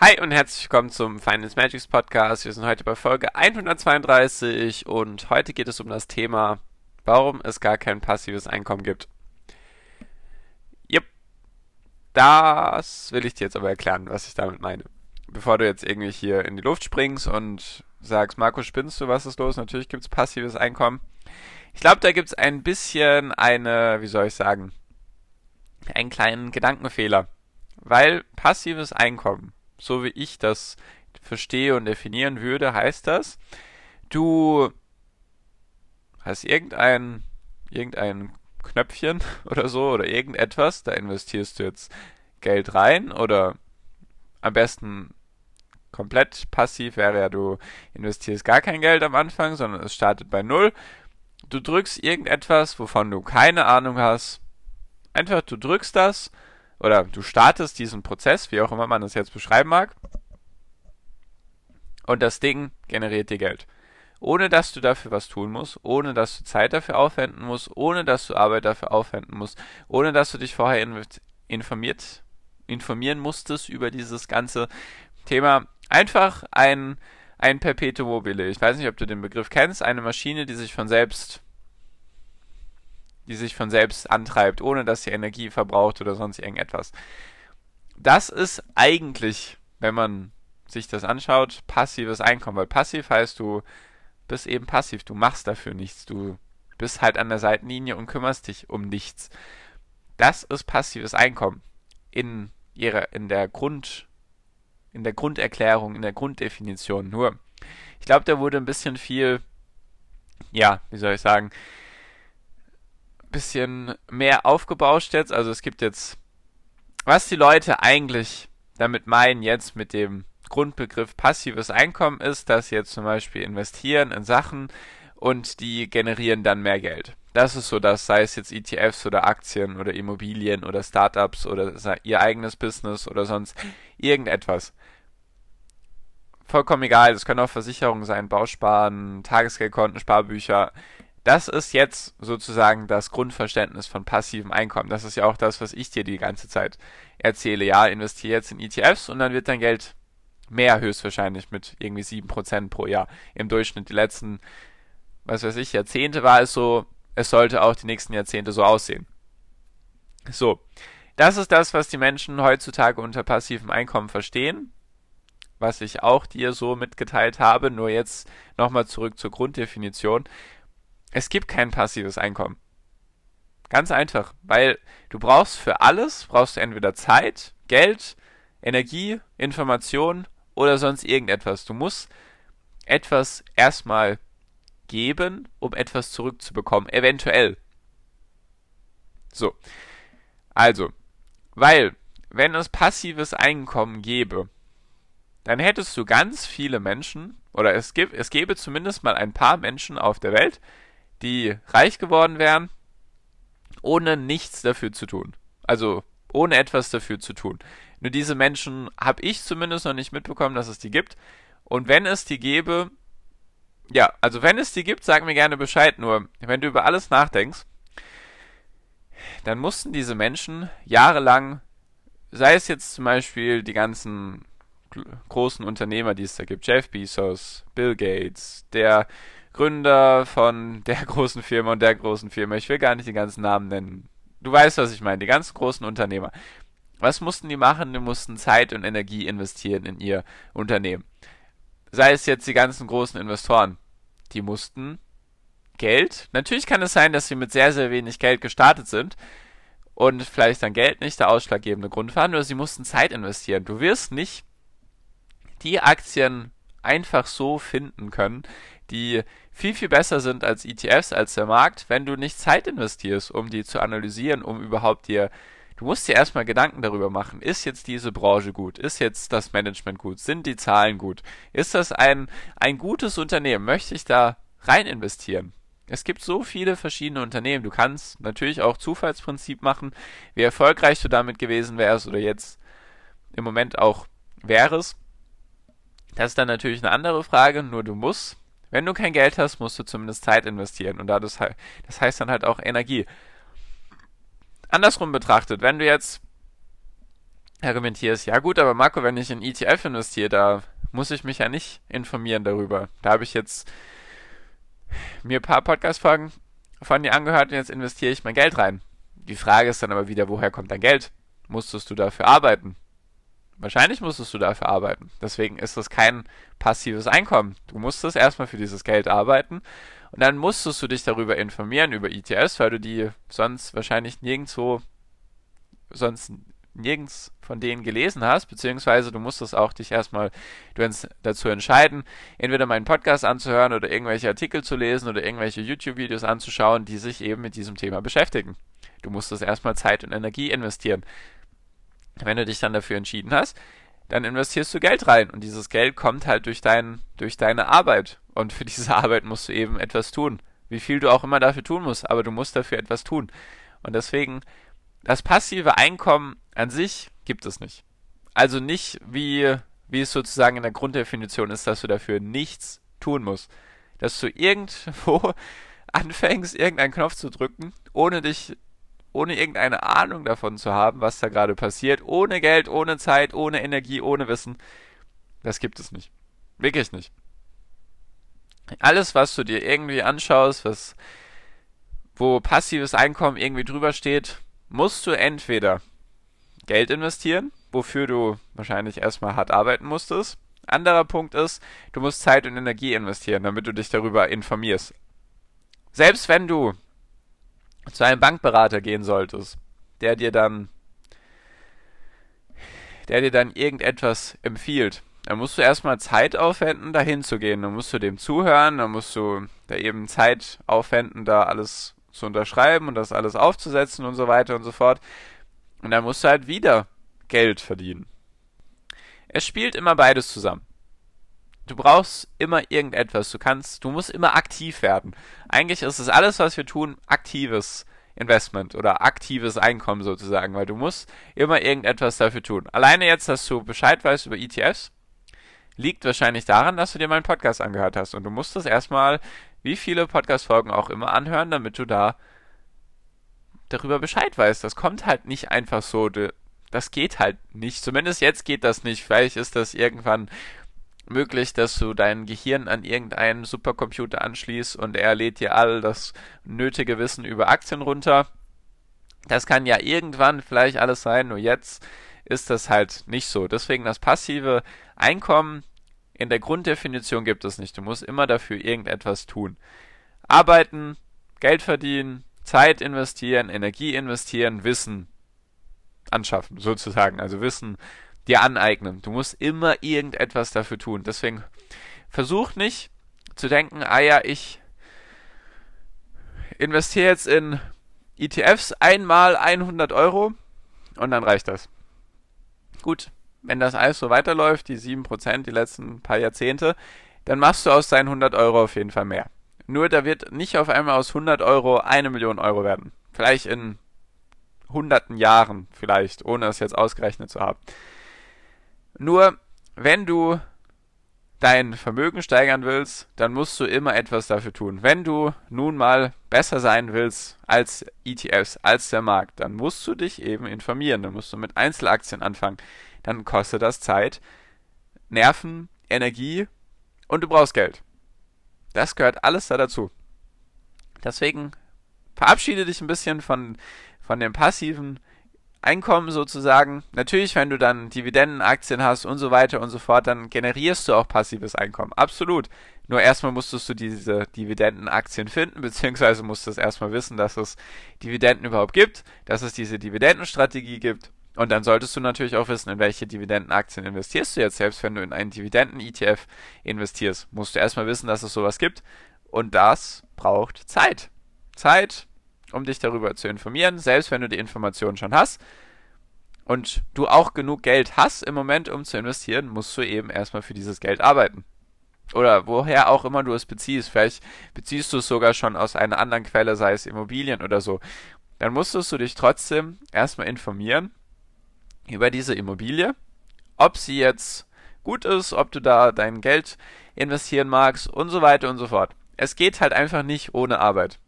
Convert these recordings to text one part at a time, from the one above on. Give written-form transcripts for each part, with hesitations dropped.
Hi und herzlich willkommen zum Finance Magics Podcast. Wir sind heute bei Folge 132 und heute geht es um das Thema, warum es gar kein passives Einkommen gibt. Jupp, das will ich dir jetzt aber erklären, was ich damit meine. Bevor du jetzt irgendwie hier in die Luft springst und sagst, Marco, spinnst du, was ist los? Natürlich gibt es passives Einkommen. Ich glaube, da gibt es ein bisschen einen kleinen Gedankenfehler. Weil passives Einkommen, so wie ich das verstehe und definieren würde, heißt das, du hast irgendein Knöpfchen oder so oder irgendetwas, da investierst du jetzt Geld rein oder am besten komplett passiv wäre ja, du investierst gar kein Geld am Anfang, sondern es startet bei Null. Du drückst irgendetwas, wovon du keine Ahnung hast. Einfach du drückst das. Oder du startest diesen Prozess, wie auch immer man das jetzt beschreiben mag, und das Ding generiert dir Geld. Ohne dass du dafür was tun musst, ohne dass du Zeit dafür aufwenden musst, ohne dass du Arbeit dafür aufwenden musst, ohne dass du dich vorher informieren musstest über dieses ganze Thema. Einfach ein Perpetuum mobile. Ich weiß nicht, ob du den Begriff kennst, eine Maschine, die sich von selbst antreibt, ohne dass sie Energie verbraucht oder sonst irgendetwas. Das ist eigentlich, wenn man sich das anschaut, passives Einkommen, weil passiv heißt, du bist eben passiv, du machst dafür nichts, du bist halt an der Seitenlinie und kümmerst dich um nichts. Das ist passives Einkommen in der Grunderklärung, in der Grunddefinition. Nur, ich glaube, da wurde ein bisschen viel, bisschen mehr aufgebauscht jetzt, also es gibt jetzt, was die Leute eigentlich damit meinen jetzt mit dem Grundbegriff passives Einkommen ist, dass sie jetzt zum Beispiel investieren in Sachen und die generieren dann mehr Geld. Das ist so das, sei es jetzt ETFs oder Aktien oder Immobilien oder Startups oder ihr eigenes Business oder sonst irgendetwas. Vollkommen egal, das können auch Versicherungen sein, Bausparen, Tagesgeldkonten, Sparbücher. Das ist jetzt sozusagen das Grundverständnis von passivem Einkommen. Das ist ja auch das, was ich dir die ganze Zeit erzähle. Ja, investiere jetzt in ETFs und dann wird dein Geld mehr höchstwahrscheinlich mit irgendwie 7% pro Jahr. Im Durchschnitt die letzten, Jahrzehnte war es so, es sollte auch die nächsten Jahrzehnte so aussehen. So, das ist das, was die Menschen heutzutage unter passivem Einkommen verstehen, was ich auch dir so mitgeteilt habe, nur jetzt nochmal zurück zur Grunddefinition. Es gibt kein passives Einkommen. Ganz einfach, weil du brauchst für alles, brauchst du entweder Zeit, Geld, Energie, Information oder sonst irgendetwas. Du musst etwas erstmal geben, um etwas zurückzubekommen, eventuell. So, also, weil, wenn es passives Einkommen gäbe, dann hättest du ganz viele Menschen, oder es gäbe zumindest mal ein paar Menschen auf der Welt, die reich geworden wären, ohne nichts dafür zu tun. Also ohne etwas dafür zu tun. Nur diese Menschen habe ich zumindest noch nicht mitbekommen, dass es die gibt. Und wenn es die gäbe, sag mir gerne Bescheid. Nur, wenn du über alles nachdenkst, dann mussten diese Menschen jahrelang, sei es jetzt zum Beispiel die ganzen großen Unternehmer, die es da gibt, Jeff Bezos, Bill Gates, der Gründer von der großen Firma. Ich will gar nicht die ganzen Namen nennen. Du weißt, was ich meine. Die ganz großen Unternehmer. Was mussten die machen? Die mussten Zeit und Energie investieren in ihr Unternehmen. Sei es jetzt die ganzen großen Investoren. Die mussten Geld. Natürlich kann es sein, dass sie mit sehr, sehr wenig Geld gestartet sind und vielleicht dann Geld nicht der ausschlaggebende Grund war, nur sie mussten Zeit investieren. Du wirst nicht die Aktien einfach so finden können, die viel, viel besser sind als ETFs, als der Markt, wenn du nicht Zeit investierst, um die zu analysieren, um überhaupt dir Du musst dir erstmal Gedanken darüber machen, ist jetzt diese Branche gut, ist jetzt das Management gut, sind die Zahlen gut, ist das ein gutes Unternehmen, möchte ich da rein investieren? Es gibt so viele verschiedene Unternehmen, du kannst natürlich auch Zufallsprinzip machen, wie erfolgreich du damit gewesen wärst oder jetzt im Moment auch wärst. Das ist dann natürlich eine andere Frage, nur du musst, wenn du kein Geld hast, musst du zumindest Zeit investieren und das heißt dann halt auch Energie. Andersrum betrachtet, wenn du jetzt argumentierst, ja gut, aber Marco, wenn ich in ETF investiere, da muss ich mich ja nicht informieren darüber. Da habe ich jetzt mir ein paar Podcast-Folgen von dir angehört und jetzt investiere ich mein Geld rein. Die Frage ist dann aber wieder, woher kommt dein Geld? Musstest du dafür arbeiten? Wahrscheinlich musstest du dafür arbeiten. Deswegen ist das kein passives Einkommen. Du musstest erstmal für dieses Geld arbeiten und dann musstest du dich darüber informieren, über ETFs, weil du die sonst wahrscheinlich nirgends von denen gelesen hast, beziehungsweise du musstest auch dich erstmal dazu entscheiden, entweder meinen Podcast anzuhören oder irgendwelche Artikel zu lesen oder irgendwelche YouTube-Videos anzuschauen, die sich eben mit diesem Thema beschäftigen. Du musstest erstmal Zeit und Energie investieren. Wenn du dich dann dafür entschieden hast, dann investierst du Geld rein und dieses Geld kommt halt durch deine Arbeit und für diese Arbeit musst du eben etwas tun, wie viel du auch immer dafür tun musst, aber du musst dafür etwas tun und deswegen, das passive Einkommen an sich gibt es nicht. Also nicht, wie es sozusagen in der Grunddefinition ist, dass du dafür nichts tun musst, dass du irgendwo anfängst, irgendeinen Knopf zu drücken, ohne irgendeine Ahnung davon zu haben, was da gerade passiert, ohne Geld, ohne Zeit, ohne Energie, ohne Wissen. Das gibt es nicht. Wirklich nicht. Alles, was du dir irgendwie anschaust, wo passives Einkommen irgendwie drüber steht, musst du entweder Geld investieren, wofür du wahrscheinlich erstmal hart arbeiten musstest. Anderer Punkt ist, du musst Zeit und Energie investieren, damit du dich darüber informierst. Selbst wenn du zu einem Bankberater gehen solltest, der dir dann irgendetwas empfiehlt, dann musst du erstmal Zeit aufwenden, da hinzugehen, dann musst du dem zuhören, dann musst du da eben Zeit aufwenden, da alles zu unterschreiben und das alles aufzusetzen und so weiter und so fort. Und dann musst du halt wieder Geld verdienen. Es spielt immer beides zusammen. Du brauchst immer irgendetwas, du musst immer aktiv werden. Eigentlich ist es alles, was wir tun, aktives Investment oder aktives Einkommen sozusagen, weil du musst immer irgendetwas dafür tun. Alleine jetzt, dass du Bescheid weißt über ETFs, liegt wahrscheinlich daran, dass du dir meinen Podcast angehört hast und du musst das erstmal, wie viele Podcast-Folgen auch immer, anhören, damit du da darüber Bescheid weißt. Das kommt halt nicht einfach so, das geht halt nicht. Zumindest jetzt geht das nicht, vielleicht ist das irgendwann möglich, dass du dein Gehirn an irgendeinen Supercomputer anschließt und er lädt dir all das nötige Wissen über Aktien runter. Das kann ja irgendwann vielleicht alles sein, nur jetzt ist das halt nicht so. Deswegen das passive Einkommen in der Grunddefinition gibt es nicht. Du musst immer dafür irgendetwas tun. Arbeiten, Geld verdienen, Zeit investieren, Energie investieren, Wissen anschaffen sozusagen, also Wissen dir aneignen. Du musst immer irgendetwas dafür tun. Deswegen versuch nicht zu denken, ich investiere jetzt in ETFs einmal 100 € und dann reicht das. Gut, wenn das alles so weiterläuft, die 7% die letzten paar Jahrzehnte, dann machst du aus deinen 100 € auf jeden Fall mehr. Nur da wird nicht auf einmal aus 100 € 1 Million € werden. Vielleicht in hunderten Jahren, vielleicht, ohne es jetzt ausgerechnet zu haben. Nur, wenn du dein Vermögen steigern willst, dann musst du immer etwas dafür tun. Wenn du nun mal besser sein willst als ETFs, als der Markt, dann musst du dich eben informieren. Dann musst du mit Einzelaktien anfangen. Dann kostet das Zeit, Nerven, Energie und du brauchst Geld. Das gehört alles da dazu. Deswegen verabschiede dich ein bisschen von dem passiven Einkommen sozusagen. Natürlich, wenn du dann Dividendenaktien hast und so weiter und so fort, dann generierst du auch passives Einkommen. Absolut. Nur erstmal musstest du diese Dividendenaktien finden, beziehungsweise musstest erstmal wissen, dass es Dividenden überhaupt gibt, dass es diese Dividendenstrategie gibt. Und dann solltest du natürlich auch wissen, in welche Dividendenaktien investierst du jetzt. Selbst wenn du in einen Dividenden-ETF investierst, musst du erstmal wissen, dass es sowas gibt. Und das braucht Zeit. Zeit, um dich darüber zu informieren, selbst wenn du die Informationen schon hast. und du auch genug Geld hast im Moment, um zu investieren, musst du eben erstmal für dieses Geld arbeiten. Oder woher auch immer du es beziehst. Vielleicht beziehst du es sogar schon aus einer anderen Quelle, sei es Immobilien oder so. Dann musstest du dich trotzdem erstmal informieren über diese Immobilie, ob sie jetzt gut ist, ob du da dein Geld investieren magst und so weiter und so fort. Es geht halt einfach nicht ohne Arbeit.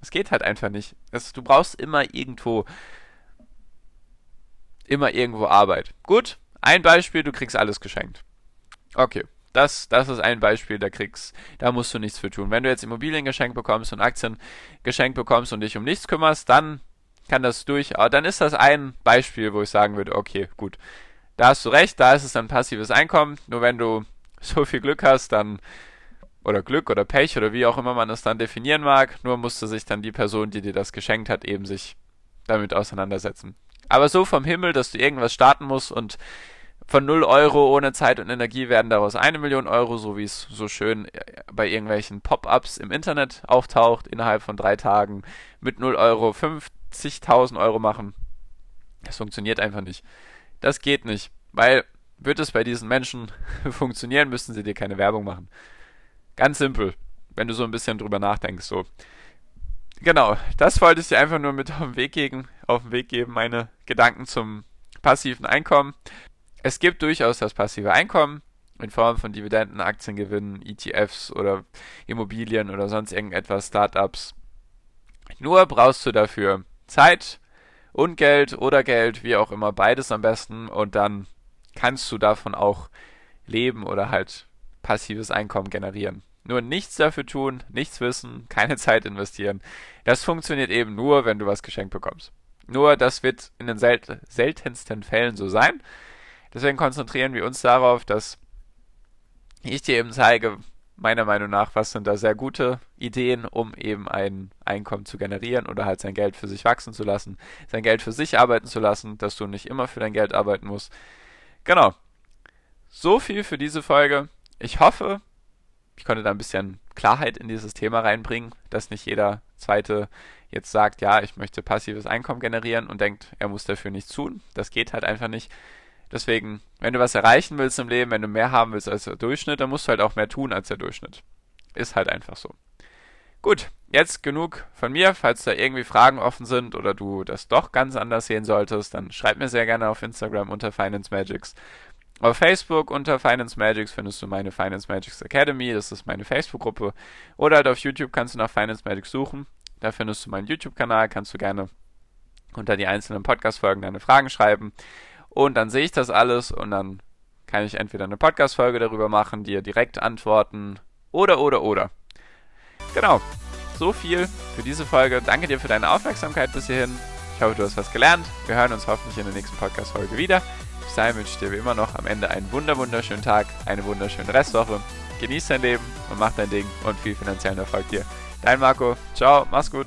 Es geht halt einfach nicht. Du brauchst immer irgendwo Arbeit. Gut, ein Beispiel, du kriegst alles geschenkt. Okay, das ist ein Beispiel, da musst du nichts für tun. Wenn du jetzt Immobilien geschenkt bekommst und Aktien geschenkt bekommst und dich um nichts kümmerst, dann ist das ein Beispiel, wo ich sagen würde, okay, gut, da hast du recht, da ist es dann passives Einkommen. Nur wenn du so viel Glück hast, dann, oder Glück oder Pech oder wie auch immer man es dann definieren mag, nur musste sich dann die Person, die dir das geschenkt hat, eben sich damit auseinandersetzen. Aber so vom Himmel, dass du irgendwas starten musst und von 0 Euro ohne Zeit und Energie werden daraus 1 Million Euro, so wie es so schön bei irgendwelchen Pop-Ups im Internet auftaucht, innerhalb von 3 Tagen mit 0 Euro 50.000 Euro machen. Das funktioniert einfach nicht. Das geht nicht, weil wird es bei diesen Menschen funktionieren, müssten sie dir keine Werbung machen. Ganz simpel, wenn du so ein bisschen drüber nachdenkst. So. Genau, das wollte ich dir einfach nur mit auf den Weg geben, meine Gedanken zum passiven Einkommen. Es gibt durchaus das passive Einkommen in Form von Dividenden, Aktiengewinnen, ETFs oder Immobilien oder sonst irgendetwas, Startups. Nur brauchst du dafür Zeit und Geld oder Geld, wie auch immer, beides am besten, und dann kannst du davon auch leben oder halt passives Einkommen generieren. Nur nichts dafür tun, nichts wissen, keine Zeit investieren. Das funktioniert eben nur, wenn du was geschenkt bekommst. Nur das wird in den seltensten Fällen so sein. Deswegen konzentrieren wir uns darauf, dass ich dir eben zeige, meiner Meinung nach, was sind da sehr gute Ideen, um eben ein Einkommen zu generieren oder halt sein Geld für sich wachsen zu lassen, sein Geld für sich arbeiten zu lassen, dass du nicht immer für dein Geld arbeiten musst. Genau. So viel für diese Folge. Ich hoffe, ich konnte da ein bisschen Klarheit in dieses Thema reinbringen, dass nicht jeder Zweite jetzt sagt, ja, ich möchte passives Einkommen generieren und denkt, er muss dafür nichts tun. Das geht halt einfach nicht. Deswegen, wenn du was erreichen willst im Leben, wenn du mehr haben willst als der Durchschnitt, dann musst du halt auch mehr tun als der Durchschnitt. Ist halt einfach so. Gut, jetzt genug von mir. Falls da irgendwie Fragen offen sind oder du das doch ganz anders sehen solltest, dann schreib mir sehr gerne auf Instagram unter Finance Magics. Auf Facebook unter Finance Magics findest du meine Finance Magics Academy, das ist meine Facebook-Gruppe. Oder halt auf YouTube kannst du nach Finance Magics suchen. Da findest du meinen YouTube-Kanal, kannst du gerne unter die einzelnen Podcast-Folgen deine Fragen schreiben. Und dann sehe ich das alles und dann kann ich entweder eine Podcast-Folge darüber machen, dir direkt antworten oder. Genau, so viel für diese Folge. Danke dir für deine Aufmerksamkeit bis hierhin. Ich hoffe, du hast was gelernt. Wir hören uns hoffentlich in der nächsten Podcast-Folge wieder. Bis dahin wünsche ich dir wie immer noch am Ende einen wunderschönen Tag, eine wunderschöne Restwoche. Genieß dein Leben und mach dein Ding und viel finanziellen Erfolg dir. Dein Marco. Ciao, mach's gut.